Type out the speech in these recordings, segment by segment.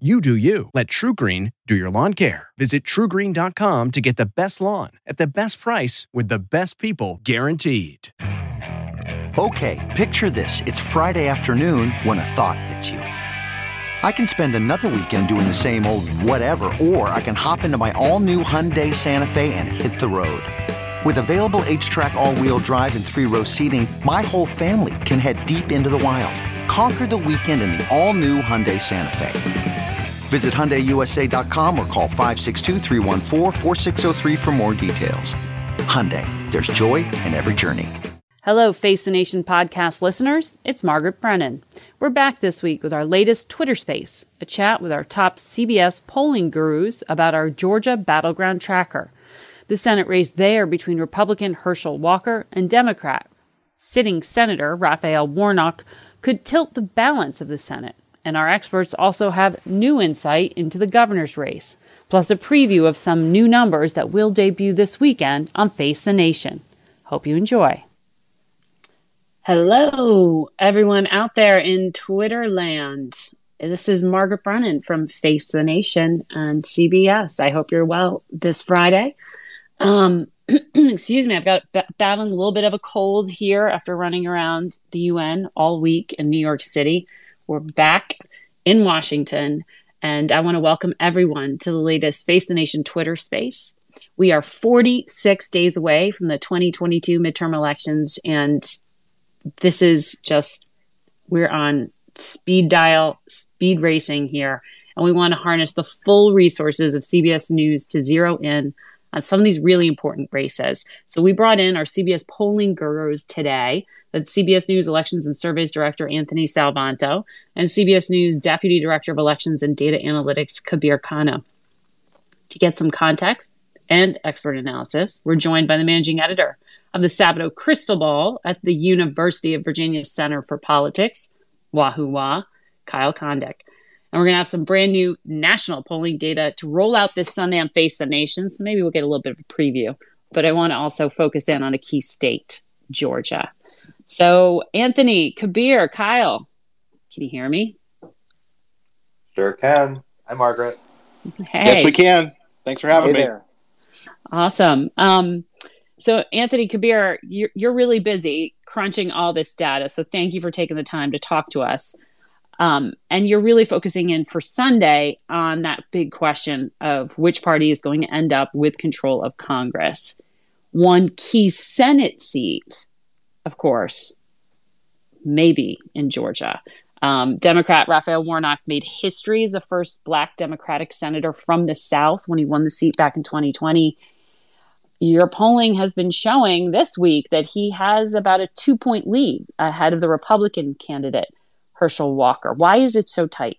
You do you. Let True Green do your lawn care. Visit TrueGreen.com to get the best lawn at the best price with the best people guaranteed. Okay, picture this. It's Friday afternoon when a thought hits you. I can spend another weekend doing the same old whatever, or I can hop into my all-new Hyundai Santa Fe and hit the road. With available H-Track all-wheel drive and three-row seating, my whole family can head deep into the wild. Conquer the weekend in the all-new Hyundai Santa Fe. Visit HyundaiUSA.com or call 562-314-4603 for more details. Hyundai, there's joy in every journey. Hello, Face the Nation podcast listeners. It's Margaret Brennan. We're back this week with our latest Twitter Space, a chat with our top CBS polling gurus about our Georgia Battleground Tracker, the Senate race there between Republican Herschel Walker and Democrat sitting Senator Raphael Warnock could tilt the balance of the Senate. And our experts also have new insight into the governor's race, plus a preview of some new numbers that will debut this weekend on Face the Nation. Hope you enjoy. Hello, everyone out there in Twitter land. This is Margaret Brennan from Face the Nation and CBS. I hope you're well this Friday. Excuse me, I've got battling a little bit of a cold here after running around the UN all week in New York City. We're back in Washington, and I want to welcome everyone to the latest Face the Nation Twitter Space. We are 46 days away from the 2022 midterm elections, and this is just, we're on speed dial, speed racing here, and we want to harness the full resources of CBS News to zero in on some of these really important races. So we brought in our CBS polling gurus today. That's CBS News Elections and Surveys Director Anthony Salvanto and CBS News Deputy Director of Elections and Data Analytics Kabir Khanna. To get some context and expert analysis, we're joined by the managing editor of the Sabato Crystal Ball at the University of Virginia Center for Politics, Wahoo Wah, Kyle Kondik. And we're going to have some brand new national polling data to roll out this Sunday on Face the Nation. So maybe we'll get a little bit of a preview. But I want to also focus in on a key state, Georgia. So, Anthony, Kabir, Kyle, can you hear me? Sure can. Hi, Margaret. Hey. Yes, we can. Thanks for having me. There. Awesome. So, Anthony, Kabir, you're really busy crunching all this data. So thank you for taking the time to talk to us. And you're really focusing in for Sunday on that big question of which party is going to end up with control of Congress. One key Senate seat, of course, maybe in Georgia. Democrat Raphael Warnock made history as the first Black Democratic senator from the South when he won the seat back in 2020. Your polling has been showing this week that he has about a 2-point lead ahead of the Republican candidate, Herschel Walker. Why is it so tight?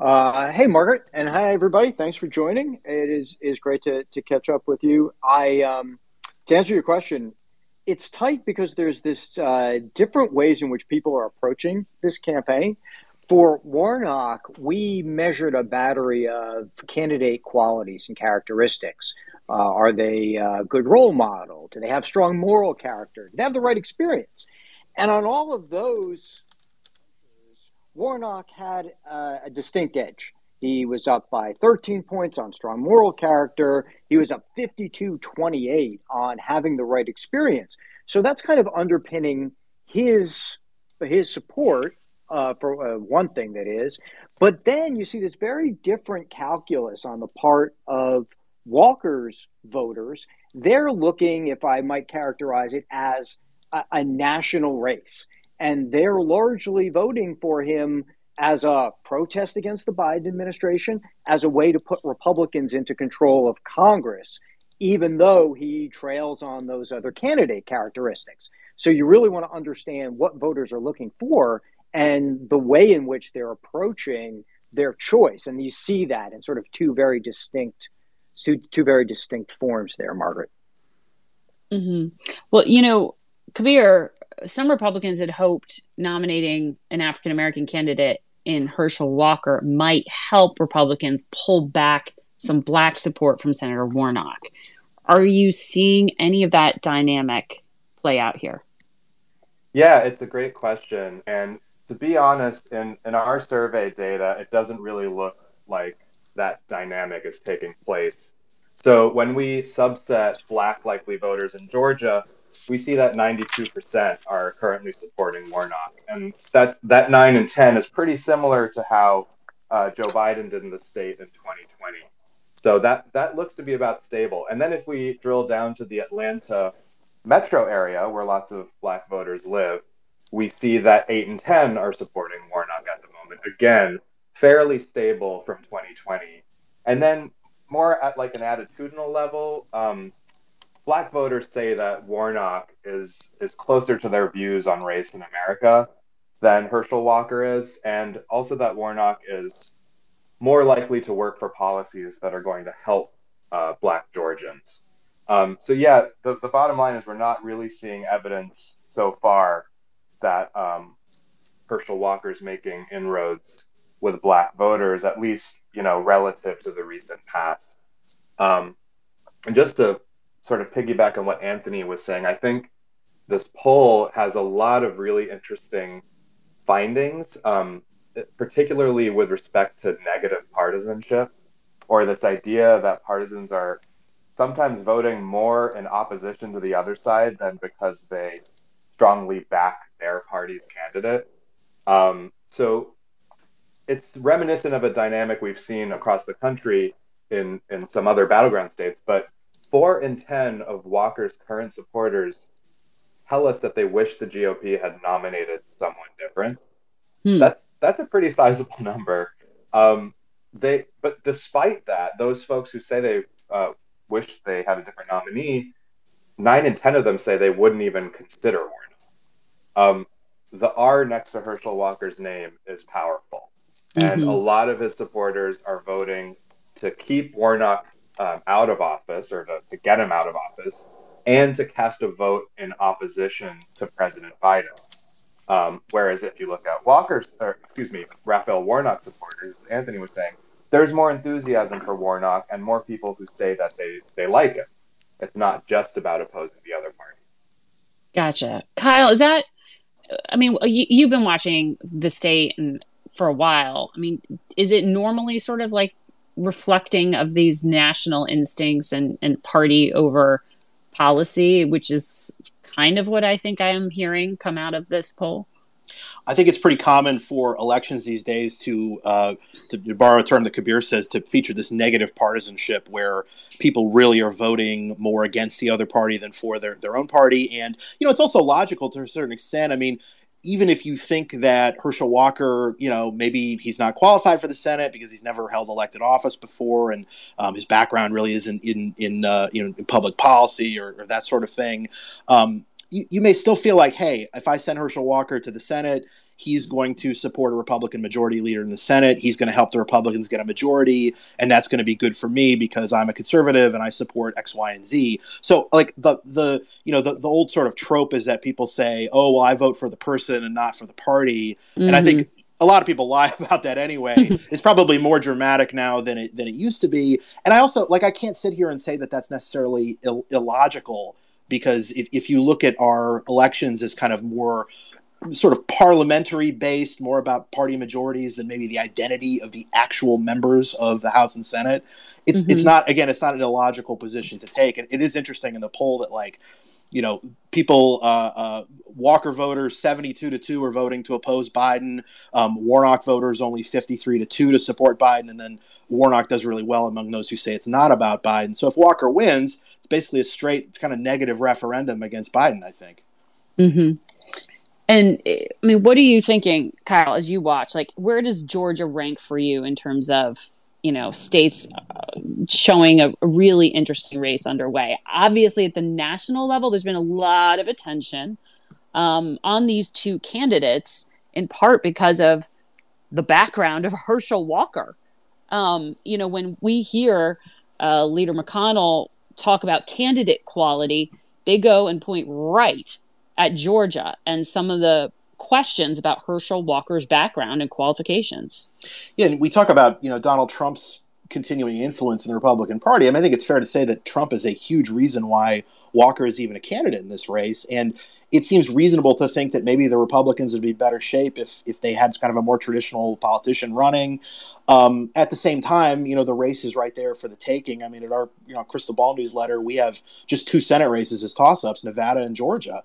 Hey, Margaret, and hi, everybody. Thanks for joining. It is great to catch up with you. To answer your question, it's tight because there's this different ways in which people are approaching this campaign. For Warnock, we measured a battery of candidate qualities and characteristics. Are they a good role model? Do they have strong moral character? Do they have the right experience? And on all of those, Warnock had a distinct edge. He was up by 13 points on strong moral character. He was up 52-28 on having the right experience. So that's kind of underpinning his support for one thing that is. But then you see this very different calculus on the part of Walker's voters. They're looking, if I might characterize it, as a national race. And they're largely voting for him as a protest against the Biden administration, as a way to put Republicans into control of Congress. even though he trails on those other candidate characteristics. So you really want to understand what voters are looking for and the way in which they're approaching their choice. And you see that in sort of two very distinct forms there, Margaret. Mm-hmm. Well, you know, Kabir, some Republicans had hoped nominating an African-American candidate in Herschel Walker might help Republicans pull back some black support from Senator Warnock. Are you seeing any of that dynamic play out here? Yeah, it's a great question. And to be honest, in our survey data, it doesn't really look like that dynamic is taking place. So when we subset black likely voters in Georgia, we see that 92% are currently supporting Warnock. And that 9 and 10 is pretty similar to how Joe Biden did in the state in 2020. So that looks to be about stable. And then if we drill down to the Atlanta metro area where lots of black voters live, we see that 8 and 10 are supporting Warnock at the moment. Again, fairly stable from 2020. And then more at like an attitudinal level, black voters say that Warnock is closer to their views on race in America than Herschel Walker is, and also that Warnock is more likely to work for policies that are going to help black Georgians. So yeah, the bottom line is we're not really seeing evidence so far that Herschel Walker's making inroads with black voters, at least, you know, relative to the recent past. And just to sort of piggyback on what Anthony was saying, I think this poll has a lot of really interesting findings, particularly with respect to negative partisanship, or this idea that partisans are sometimes voting more in opposition to the other side than because they strongly back their party's candidate. So it's reminiscent of a dynamic we've seen across the country in some other battleground states, but 4 in 10 of Walker's current supporters tell us that they wish the GOP had nominated someone different. That's a pretty sizable number. But despite that, those folks who say they wish they had a different nominee, 9 in 10 of them say they wouldn't even consider Warnock. The R next to Herschel Walker's name is powerful. Mm-hmm. And a lot of his supporters are voting to keep Warnock out of office, or to get him out of office, and to cast a vote in opposition to President Biden. Whereas if you look at Raphael Warnock supporters, as Anthony was saying, there's more enthusiasm for Warnock and more people who say that they like him. It's not just about opposing the other party. Gotcha. Kyle, is that, I mean, you've been watching the state for a while. I mean, is it normally sort of like reflecting of these national instincts and party over policy, which is kind of what I think I am hearing come out of this poll? I think it's pretty common for elections these days to borrow a term that Kabir says, to feature this negative partisanship where people really are voting more against the other party than for their own party. And, you know, it's also logical to a certain extent. I mean, even if you think that Herschel Walker, you know, maybe he's not qualified for the Senate because he's never held elected office before, and his background really isn't in public policy or that sort of thing, you may still feel like, hey, if I send Herschel Walker to the Senate, he's going to support a Republican majority leader in the Senate. He's going to help the Republicans get a majority, and that's going to be good for me because I'm a conservative and I support X, Y, and Z. So, like the old sort of trope is that people say, "Oh, well, I vote for the person and not for the party," mm-hmm. and I think a lot of people lie about that anyway. It's probably more dramatic now than it used to be. And I also I can't sit here and say that that's necessarily illogical, because if you look at our elections as kind of more sort of parliamentary based, more about party majorities than maybe the identity of the actual members of the House and Senate, it's not an illogical position to take. And it is interesting in the poll that people, Walker voters, 72-2 are voting to oppose Biden. Warnock voters, only 53-2 to support Biden. And then Warnock does really well among those who say it's not about Biden. So if Walker wins, it's basically a straight kind of negative referendum against Biden, I think. Mm-hmm. And I mean, what are you thinking, Kyle, as you watch? Like, where does Georgia rank for you in terms of you know, states showing a really interesting race underway. Obviously, at the national level, there's been a lot of attention on these two candidates, in part because of the background of Herschel Walker. You know, when we hear Leader McConnell talk about candidate quality, they go and point right at Georgia and some of the questions about Herschel Walker's background and qualifications. Yeah, and we talk about, you know, Donald Trump's continuing influence in the Republican Party. I mean, I think it's fair to say that Trump is a huge reason why Walker is even a candidate in this race. And it seems reasonable to think that maybe the Republicans would be better shape if they had kind of a more traditional politician running. At the same time, you know, the race is right there for the taking. I mean, at our, you know, Crystal Ball newsletter, we have just two Senate races as toss-ups, Nevada and Georgia.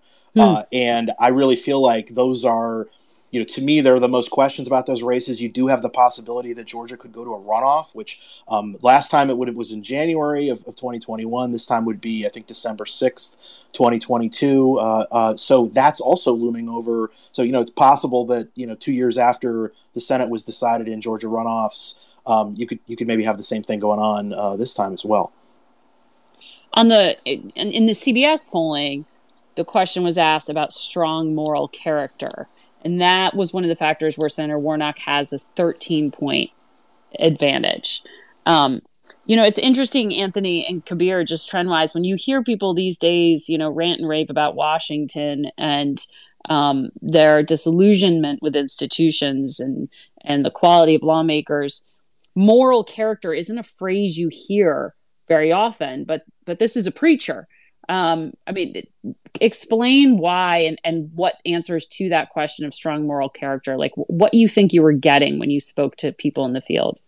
And I really feel like those are, you know, to me, there are the most questions about those races. You do have the possibility that Georgia could go to a runoff, which last time it was in January of 2021. This time would be, I think, December 6th, 2022. So that's also looming over. So, you know, it's possible that, you know, 2 years after the Senate was decided in Georgia runoffs, you could maybe have the same thing going on this time as well. In the CBS polling, the question was asked about strong moral character. And that was one of the factors where Senator Warnock has this 13-point advantage. You know, it's interesting, Anthony and Kabir, just trend-wise, when you hear people these days, you know, rant and rave about Washington and their disillusionment with institutions and the quality of lawmakers, moral character isn't a phrase you hear very often, but this is a preacher. I mean, explain why and what answers to that question of strong moral character, like what you think you were getting when you spoke to people in the field.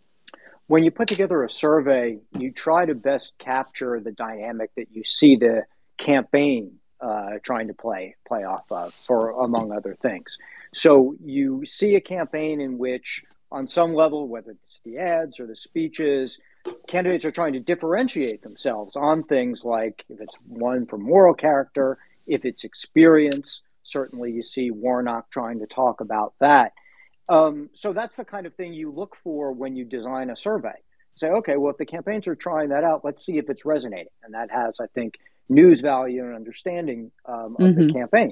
When you put together a survey, you try to best capture the dynamic that you see the campaign trying to play off of, for among other things. So you see a campaign in which, on some level, whether it's the ads or the speeches, candidates are trying to differentiate themselves on things like, if it's one for moral character, if it's experience. Certainly you see Warnock trying to talk about that. So that's the kind of thing you look for when you design a survey. Say, okay, well, if the campaigns are trying that out, let's see if it's resonating. And that has, I think, news value and understanding of the campaign.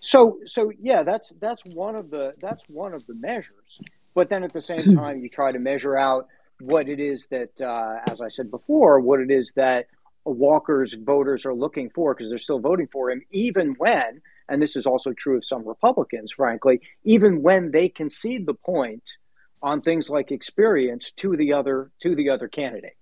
So yeah, that's one of the measures. But then at the same time, you try to measure out what it is that, as I said before, what it is that Walker's voters are looking for, because they're still voting for him, even when, and this is also true of some Republicans, frankly, even when they concede the point on things like experience to the other candidate.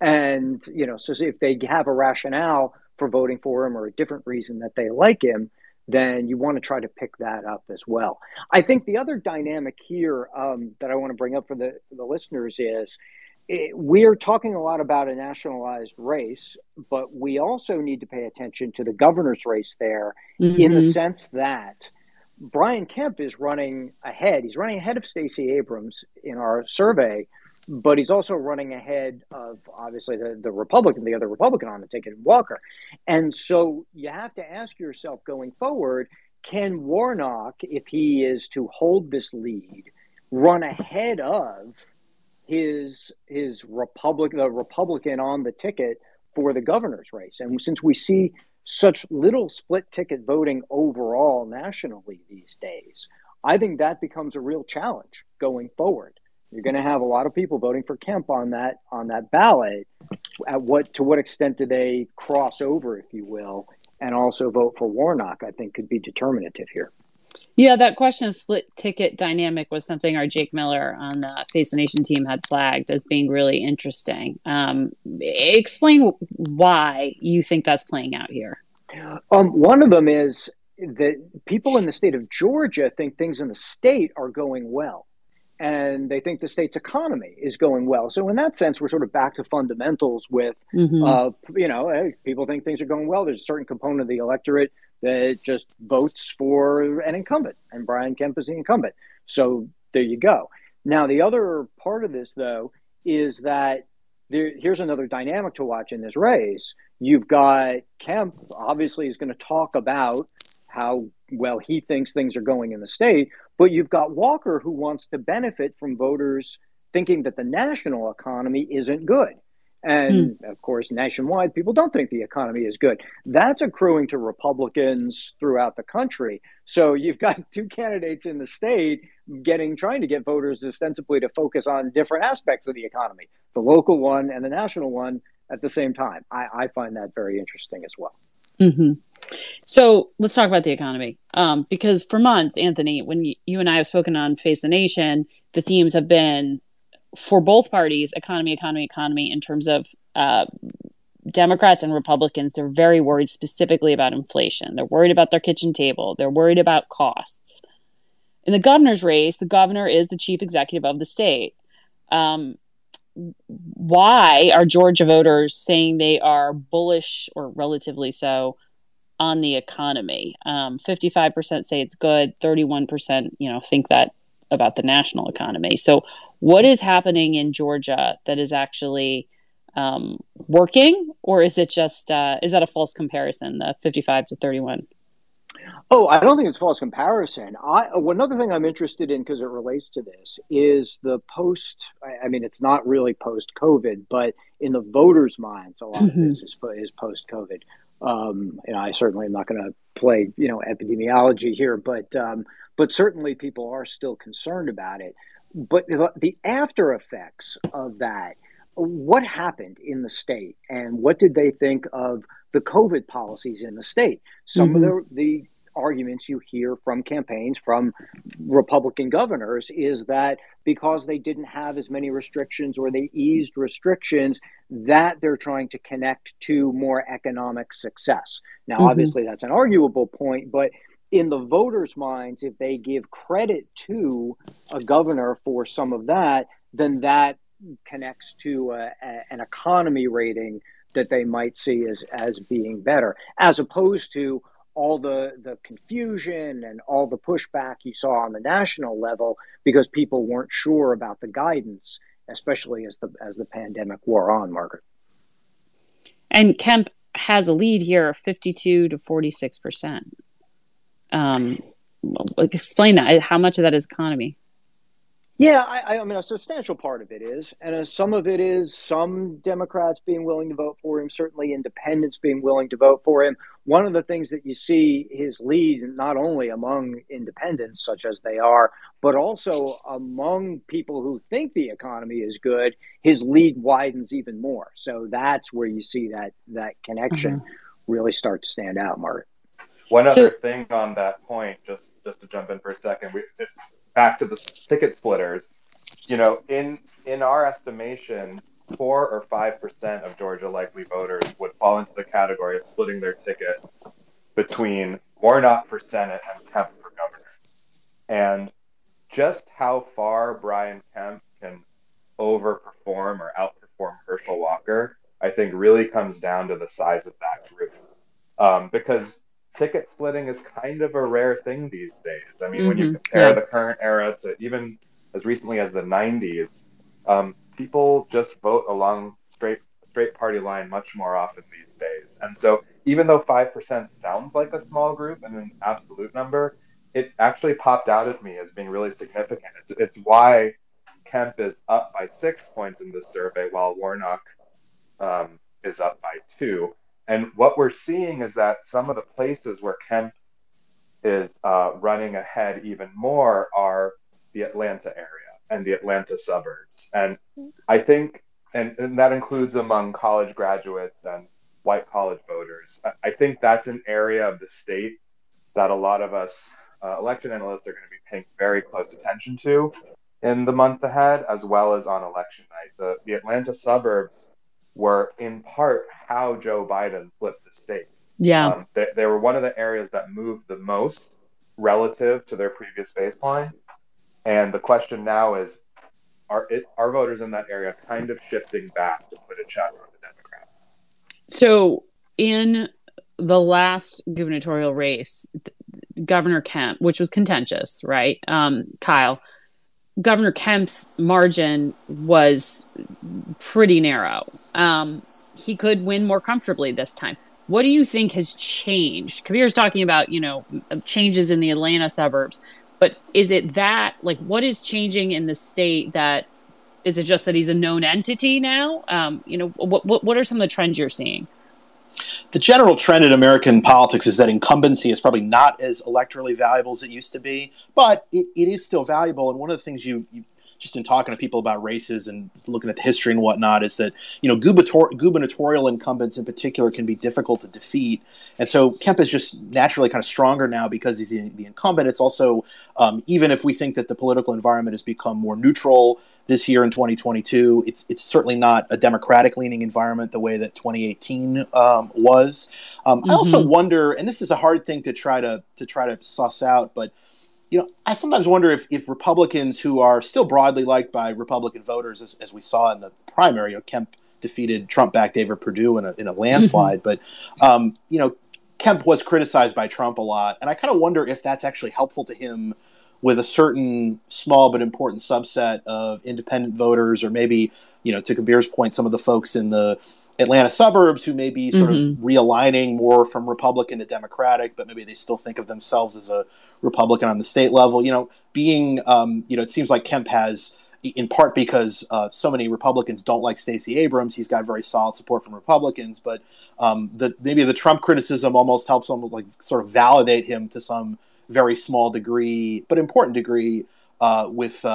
And, you know, so if they have a rationale for voting for him or a different reason that they like him, then you want to try to pick that up as well. I think the other dynamic here that I want to bring up for the listeners is we're talking a lot about a nationalized race, but we also need to pay attention to the governor's race there in the sense that Brian Kemp is running ahead. He's running ahead of Stacey Abrams in our survey, but he's also running ahead of, obviously, the other Republican on the ticket, Walker. And so you have to ask yourself going forward, can Warnock, if he is to hold this lead, run ahead of the Republican on the ticket for the governor's race? And since we see such little split ticket voting overall nationally these days, I think that becomes a real challenge going forward. You're going to have a lot of people voting for Kemp on that ballot. To what extent do they cross over, if you will, and also vote for Warnock, I think could be determinative here. Yeah, that question of split ticket dynamic was something our Jake Miller on the Face the Nation team had flagged as being really interesting. Explain why you think that's playing out here. One of them is that people in the state of Georgia think things in the state are going well. And they think the state's economy is going well. So in that sense, we're sort of back to fundamentals with, you know, hey, people think things are going well. There's a certain component of the electorate that just votes for an incumbent. And Brian Kemp is the incumbent. So there you go. Now, the other part of this, though, is that here's another dynamic to watch in this race. You've got Kemp, obviously, is going to talk about how well he thinks things are going in the state. But you've got Walker, who wants to benefit from voters thinking that the national economy isn't good. And of course, nationwide, people don't think the economy is good. That's accruing to Republicans throughout the country. So you've got two candidates in the state trying to get voters ostensibly to focus on different aspects of the economy, the local one and the national one at the same time. I find that very interesting as well. Mm-hmm. So let's talk about the economy, because for months, Anthony, when you and I have spoken on Face the Nation, the themes have been, for both parties, economy, in terms of Democrats and Republicans. They're very worried specifically about inflation. They're worried about their kitchen table. They're worried about costs. In the governor's race, the governor is the chief executive of the state. Why are Georgia voters saying they are bullish, or relatively so, on the economy? 55% say it's good. 31%, think that about the national economy. So what is happening in Georgia that is actually working? Or is it just, is that a false comparison, the 55 to 31? Oh, I don't think it's a false comparison. Another thing I'm interested in, because it relates to this, is the it's not really post-COVID, but in the voters' minds, a lot of this is post-COVID. I certainly am not going to play, epidemiology here, but certainly people are still concerned about it. But the after effects of that, what happened in the state, and what did they think of the COVID policies in the state? Some of the arguments you hear from campaigns from Republican governors is that because they didn't have as many restrictions, or they eased restrictions, that they're trying to connect to more economic success. Now, obviously, that's an arguable point, but in the voters' minds, if they give credit to a governor for some of that, then that connects to an economy rating that they might see as being better, as opposed to all the confusion and all the pushback you saw on the national level, because people weren't sure about the guidance, especially as the pandemic wore on, Margaret. And Kemp has a lead here of 52 to 46%. Explain that. How much of that is economy? Yeah, I mean, a substantial part of it is, and some of it is some Democrats being willing to vote for him, certainly independents being willing to vote for him. One of the things that you see his lead, not only among independents, such as they are, but also among people who think the economy is good, his lead widens even more. So that's where you see that connection really start to stand out, Margaret. One other thing on that point, just to jump in for a second, back to the ticket splitters. In our estimation, 4 or 5% of Georgia likely voters would fall into the category of splitting their ticket between Warnock for Senate and Kemp for governor. And just how far Brian Kemp can overperform or outperform Herschel Walker, I think, really comes down to the size of that group, because ticket splitting is kind of a rare thing these days. I mean, when you compare the current era to even as recently as the 90s, people just vote along straight party line much more often these days. And so even though 5% sounds like a small group and an absolute number, it actually popped out at me as being really significant. It's why Kemp is up by 6 points in this survey, while Warnock is up by 2. And what we're seeing is that some of the places where Kemp is running ahead even more are the Atlanta area and the Atlanta suburbs. And I think, and that includes among college graduates and white college voters. I think that's an area of the state that a lot of us election analysts are going to be paying very close attention to in the month ahead, as well as on election night. The Atlanta suburbs were in part how Joe Biden flipped the state. Yeah. They were one of the areas that moved the most relative to their previous baseline. And the question now is, are voters in that area kind of shifting back to put a check on the Democrats? So in the last gubernatorial race, Governor Kemp, which was contentious, right, Kyle, Governor Kemp's margin was pretty narrow. He could win more comfortably this time. What do you think has changed? Kabir's talking about, changes in the Atlanta suburbs, but is it that, what is changing in the state that Is it just that he's a known entity now? What are some of the trends you're seeing? The general trend in American politics is that incumbency is probably not as electorally valuable as it used to be, but it is still valuable. And one of the things you just in talking to people about races and looking at the history and whatnot is that, gubernatorial incumbents in particular can be difficult to defeat. And so Kemp is just naturally kind of stronger now because he's the incumbent. It's also, even if we think that the political environment has become more neutral this year in 2022, it's certainly not a Democratic leaning environment the way that 2018 was. I also wonder, and this is a hard thing to try to suss out, but I sometimes wonder if Republicans who are still broadly liked by Republican voters, as we saw in the primary, Kemp defeated Trump-backed David Perdue in a landslide. But, Kemp was criticized by Trump a lot. And I kind of wonder if that's actually helpful to him with a certain small but important subset of independent voters, or maybe, to Kabir's point, some of the folks in the Atlanta suburbs who may be sort of realigning more from Republican to Democratic, but maybe they still think of themselves as a Republican on the state level, it seems like Kemp has, in part because so many Republicans don't like Stacey Abrams, he's got very solid support from Republicans, but maybe the Trump criticism almost helps him sort of validate him to some very small degree, but important degree, with some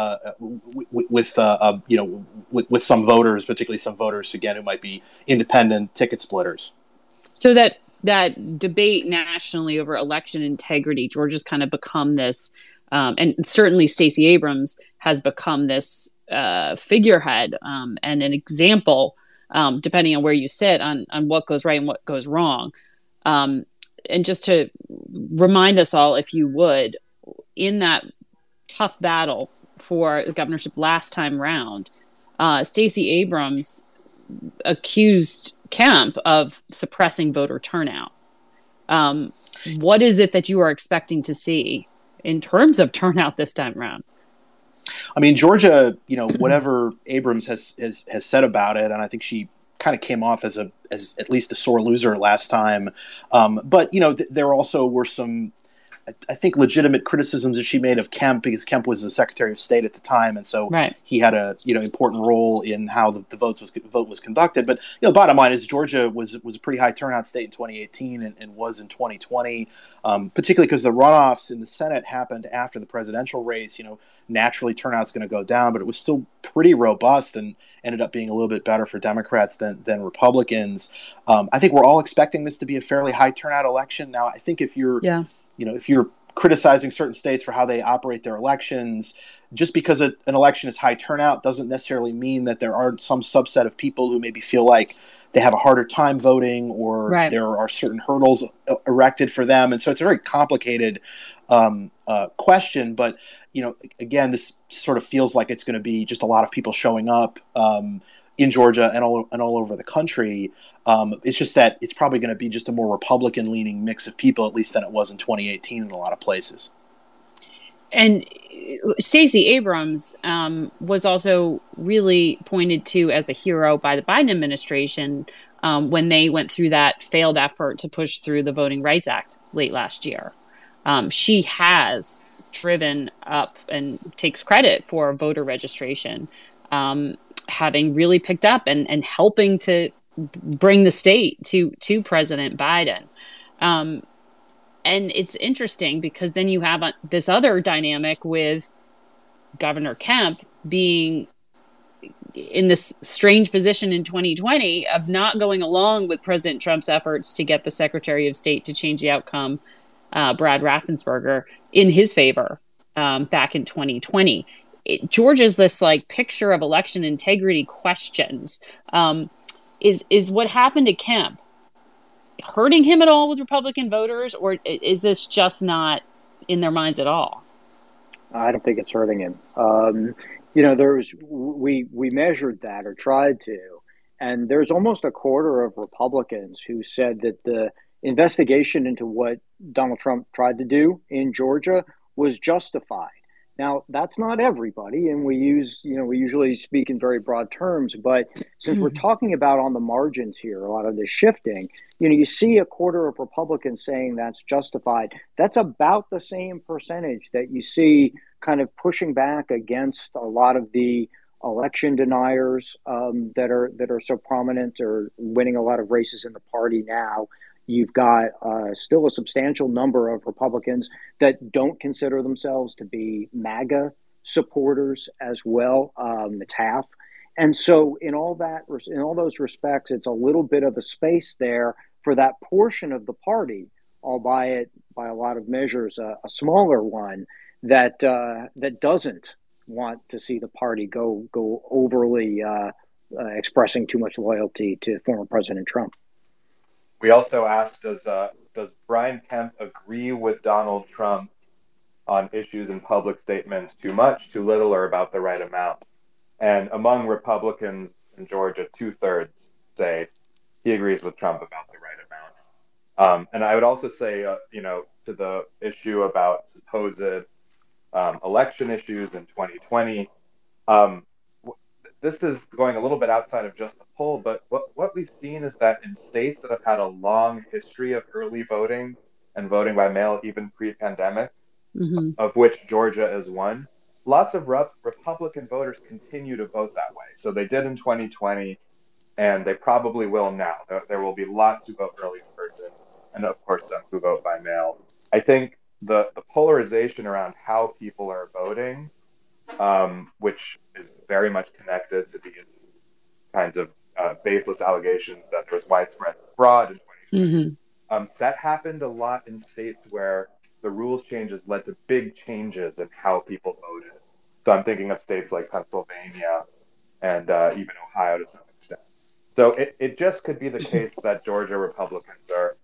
voters, particularly some voters again who might be independent ticket splitters. So that debate nationally over election integrity, Georgia's kind of become this, and certainly Stacey Abrams has become this figurehead and an example, depending on where you sit on what goes right and what goes wrong. And just to remind us all, if you would, in that tough battle for the governorship last time round, Stacey Abrams accused Kemp of suppressing voter turnout. What is it that you are expecting to see in terms of turnout this time around? I mean, Georgia, whatever Abrams has said about it, and I think she kind of came off as at least a sore loser last time. But, there also were some, I think, legitimate criticisms that she made of Kemp, because Kemp was the Secretary of State at the time, and so he had a important role in how the vote was conducted. But bottom line is Georgia was a pretty high turnout state in 2018 and was in 2020, particularly because the runoffs in the Senate happened after the presidential race. Naturally turnout's going to go down, but it was still pretty robust and ended up being a little bit better for Democrats than Republicans. I think we're all expecting this to be a fairly high turnout election. Now, I think if you're if you're criticizing certain states for how they operate their elections, just because an election is high turnout doesn't necessarily mean that there aren't some subset of people who maybe feel like they have a harder time voting, or there are certain hurdles erected for them. And so it's a very complicated question. But, again, this sort of feels like it's going to be just a lot of people showing up in Georgia and all over the country. It's just that it's probably going to be just a more Republican-leaning mix of people, at least than it was in 2018 in a lot of places. And Stacey Abrams was also really pointed to as a hero by the Biden administration when they went through that failed effort to push through the Voting Rights Act late last year. She has driven up and takes credit for voter registration, having really picked up and helping to bring the state to President Biden. And it's interesting because then you have this other dynamic with Governor Kemp being in this strange position in 2020 of not going along with President Trump's efforts to get the Secretary of State to change the outcome, Brad Raffensperger, in his favor back in 2020. Georgia's this picture of election integrity questions. Is what happened to Kemp hurting him at all with Republican voters, or is this just not in their minds at all? I don't think it's hurting him. We measured that or tried to, and there's almost a quarter of Republicans who said that the investigation into what Donald Trump tried to do in Georgia was justified. Now, that's not everybody, and we usually speak in very broad terms, but since we're talking about on the margins here, a lot of this shifting, you see a quarter of Republicans saying that's justified. That's about the same percentage that you see kind of pushing back against a lot of the election deniers that are so prominent or winning a lot of races in the party now. You've got still a substantial number of Republicans that don't consider themselves to be MAGA supporters as well. It's half. And so in all those respects, it's a little bit of a space there for that portion of the party, albeit by a lot of measures, a smaller one that doesn't want to see the party go overly expressing too much loyalty to former President Trump. We also asked, does Brian Kemp agree with Donald Trump on issues and public statements too much, too little, or about the right amount? And among Republicans in Georgia, 2/3 say he agrees with Trump about the right amount. And I would also say, to the issue about supposed election issues in 2020, this is going a little bit outside of just the poll, but what we've seen is that in states that have had a long history of early voting and voting by mail, even pre-pandemic, of which Georgia is one, lots of Republican voters continue to vote that way. So they did in 2020, and they probably will now. There will be lots who vote early in person, and of course some who vote by mail. I think the polarization around how people are voting, which is very much connected to these kinds of baseless allegations that there was widespread fraud in 2020. That happened a lot in states where the rules changes led to big changes in how people voted. So I'm thinking of states like Pennsylvania and even Ohio to some extent. So it just could be the case that Georgia Republicans are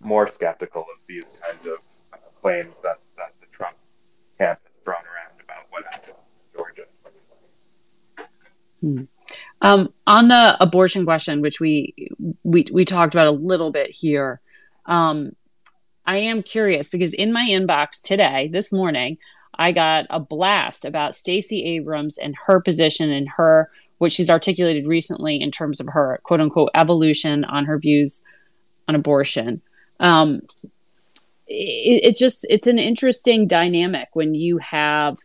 more skeptical of these kinds of claims that the Trump camp has thrown around about what happened. On the abortion question, which we talked about a little bit here, I am curious because in my inbox today, this morning, I got a blast about Stacey Abrams and her position and her, what she's articulated recently in terms of her quote unquote evolution on her views on abortion. It's an interesting dynamic when you have,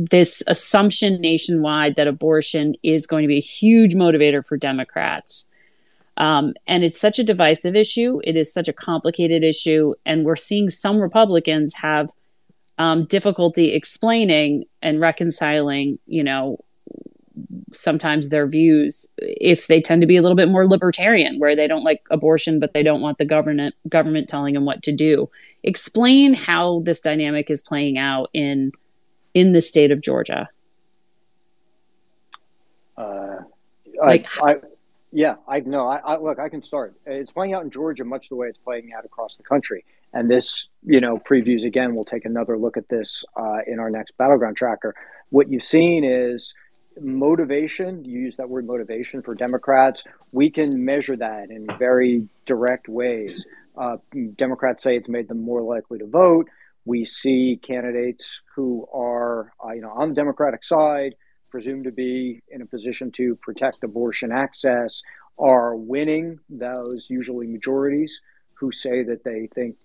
this assumption nationwide that abortion is going to be a huge motivator for Democrats. And it's such a divisive issue. It is such a complicated issue. And we're seeing some Republicans have difficulty explaining and reconciling, sometimes their views if they tend to be a little bit more libertarian, where they don't like abortion, but they don't want the government telling them what to do. Explain how this dynamic is playing out in the state of Georgia. I can start. It's playing out in Georgia much the way it's playing out across the country. And this, previews again, we'll take another look at this in our next Battleground Tracker. What you've seen is motivation. You use that word motivation for Democrats. We can measure that in very direct ways. Democrats say it's made them more likely to vote. We see candidates who are, on the Democratic side, presumed to be in a position to protect abortion access, are winning those usually majorities who say that they think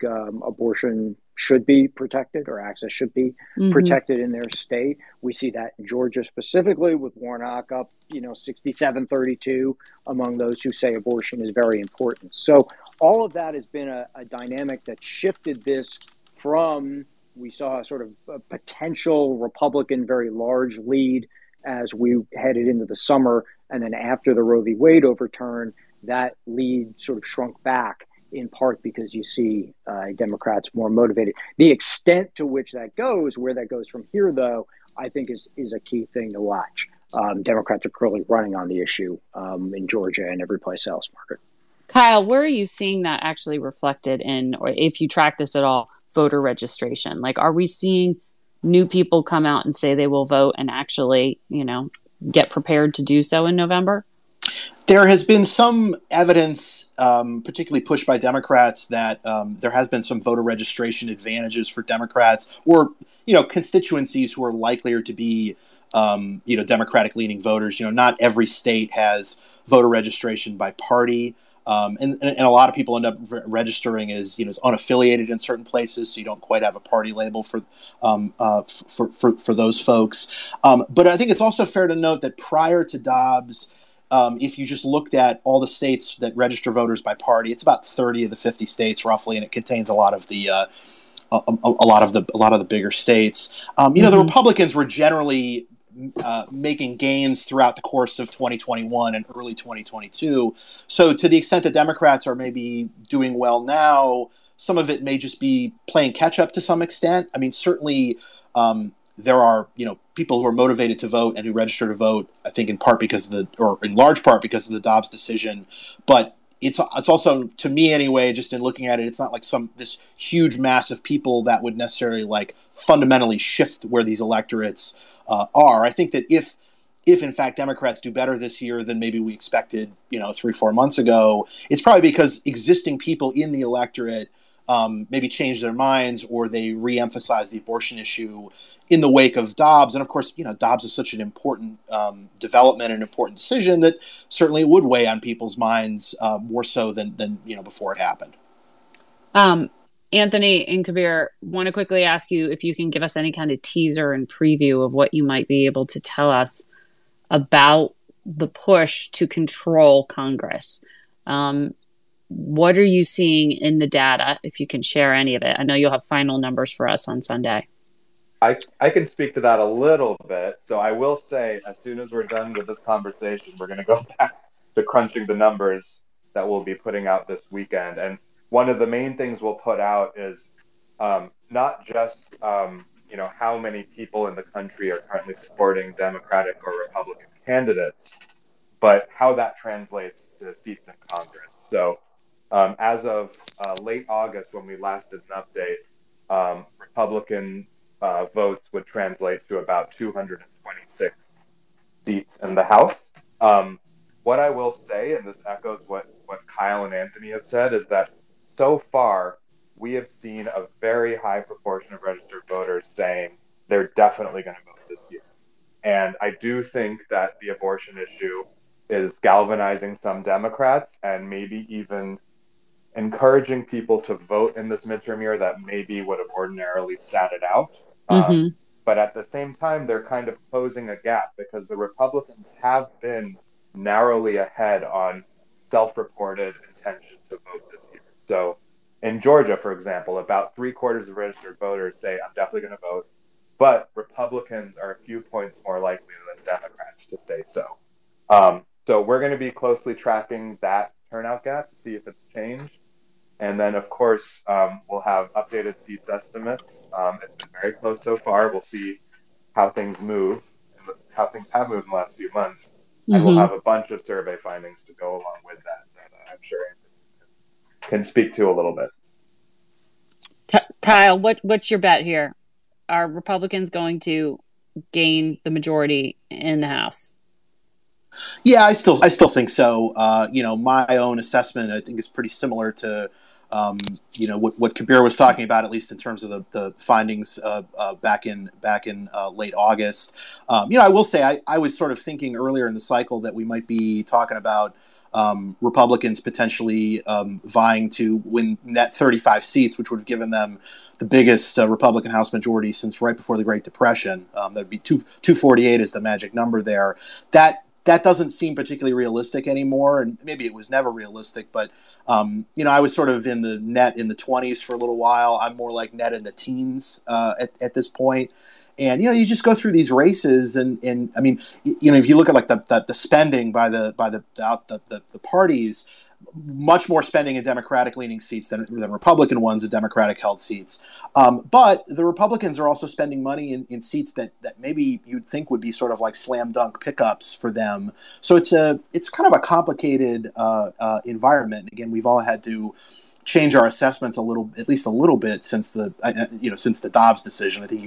abortion should be protected or access should be protected in their state. We see that in Georgia specifically with Warnock up, 67-32 among those who say abortion is very important. So all of that has been a dynamic that shifted this from, we saw sort of a potential Republican very large lead as we headed into the summer. And then after the Roe v. Wade overturn, that lead sort of shrunk back in part because you see Democrats more motivated. The extent to which that goes, where that goes from here, though, I think is a key thing to watch. Democrats are currently running on the issue in Georgia and every place else, Margaret. Kyle, where are you seeing that actually reflected in, or if you track this at all, voter registration? Like, are we seeing new people come out and say they will vote and actually, get prepared to do so in November? There has been some evidence, particularly pushed by Democrats, that there has been some voter registration advantages for Democrats or, constituencies who are likelier to be, Democratic leaning voters. Not every state has voter registration by party. And a lot of people end up registering as, as unaffiliated in certain places, so you don't quite have a party label for those folks. But I think it's also fair to note that prior to Dobbs, if you just looked at all the states that register voters by party, it's about 30 of the 50 states roughly, and it contains a lot of the a lot of the bigger states. You know, the Republicans were generally making gains throughout the course of 2021 and early 2022. So to the extent that Democrats are maybe doing well now, some of it may just be playing catch up to some extent. I mean, certainly there are, people who are motivated to vote and who register to vote, I think in part because of the, or in large part because of the Dobbs decision. But it's also, to me anyway, just in looking at it, it's not like this huge mass of people that would necessarily fundamentally shift where these electorates are. I think that if in fact Democrats do better this year than maybe we expected, 3-4 months ago, it's probably because existing people in the electorate maybe change their minds, or they reemphasize the abortion issue in the wake of Dobbs. And of course, Dobbs is such an important development and important decision that certainly would weigh on people's minds more so than before it happened. Anthony and Kabir, want to quickly ask you if you can give us any kind of teaser and preview of what you might be able to tell us about the push to control Congress. What are you seeing in the data, if you can share any of it? I know you'll have final numbers for us on Sunday. I can speak to that a little bit. So I will say, as soon as we're done with this conversation, we're going to go back to crunching the numbers that we'll be putting out this weekend. And one of the main things we'll put out is not just, how many people in the country are currently supporting Democratic or Republican candidates, but how that translates to seats in Congress. So as of late August, when we last did an update, Republican votes would translate to about 226 seats in the House. What I will say, and this echoes what Kyle and Anthony have said, is that so far we have seen a very high proportion of registered voters saying they're definitely going to vote this year. And I do think that the abortion issue is galvanizing some Democrats and maybe even encouraging people to vote in this midterm year that maybe would have ordinarily sat it out. But at the same time, they're kind of closing a gap, because the Republicans have been narrowly ahead on self-reported intention to vote this year. So in Georgia, for example, about 3/4 of registered voters say, I'm definitely going to vote, but Republicans are a few points more likely than Democrats to say so. So we're going to be closely tracking that turnout gap to see if it's changed. And then, of course, we'll have updated seats estimates. It's been very close so far. We'll see how things move, how things have moved in the last few months. Mm-hmm. And we'll have a bunch of survey findings to go along with that I'm sure Anthony can speak to a little bit. Kyle, what's your bet here? Are Republicans going to gain the majority in the House? Yeah, I still think so. My own assessment, I think, is pretty similar to, what Kabir was talking about, at least in terms of the findings back in late August. I will say I was sort of thinking earlier in the cycle that we might be talking about Republicans potentially vying to win net 35 seats, which would have given them the biggest Republican House majority since right before the Great Depression. That'd be 248 is the magic number there. That doesn't seem particularly realistic anymore, and maybe it was never realistic, but, I was sort of in the net in the 20s for a little while. I'm more like net in the teens at this point. And, you just go through these races and I mean, if you look at the spending by the parties, much more spending in Democratic-leaning seats than Republican ones, and Democratic-held seats. But the Republicans are also spending money in seats that maybe you'd think would be sort of like slam dunk pickups for them. So it's kind of a complicated environment. Again, we've all had to change our assessments at least a little bit since the Dobbs decision. I think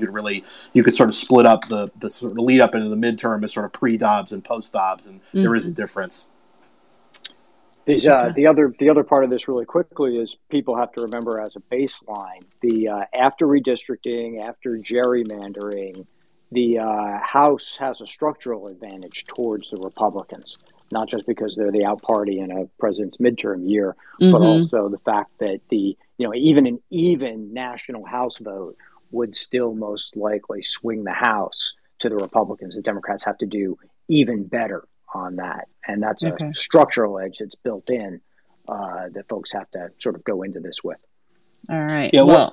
you could sort of split up the sort of lead up into the midterm as sort of pre-Dobbs and post-Dobbs, and there is a difference. The other part of this really quickly is people have to remember as a baseline, the after redistricting, after gerrymandering, the House has a structural advantage towards the Republicans. not just because they're the out party in a president's midterm year, mm-hmm. but also the fact that the, you know, even an even national House vote would still most likely swing the House to the Republicans. The Democrats have to do even better on that. And that's a structural edge that's built in that folks have to sort of go into this with. All right. Yeah. Well,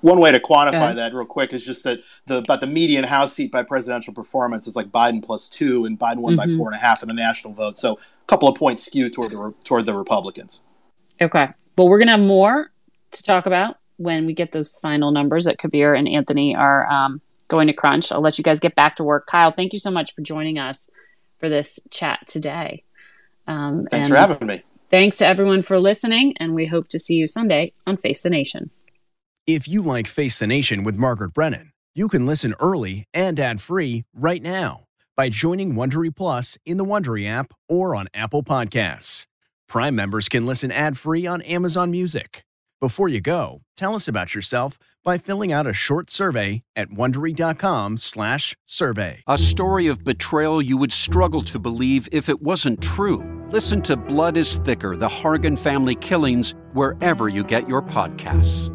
one way to quantify that real quick is just that about the median House seat by presidential performance is like Biden plus 2 and Biden won by 4.5 in the national vote. So a couple of points skew toward the Republicans. Okay. Well, we're going to have more to talk about when we get those final numbers that Kabir and Anthony are going to crunch. I'll let you guys get back to work. Kyle, thank you so much for joining us for this chat today. Thanks for having me. Thanks to everyone for listening, and we hope to see you Sunday on Face the Nation. If you like Face the Nation with Margaret Brennan, you can listen early and ad-free right now by joining Wondery Plus in the Wondery app or on Apple Podcasts. Prime members can listen ad-free on Amazon Music. Before you go, tell us about yourself by filling out a short survey at Wondery.com/survey. A story of betrayal you would struggle to believe if it wasn't true. Listen to Blood is Thicker, the Hargan family killings, wherever you get your podcasts.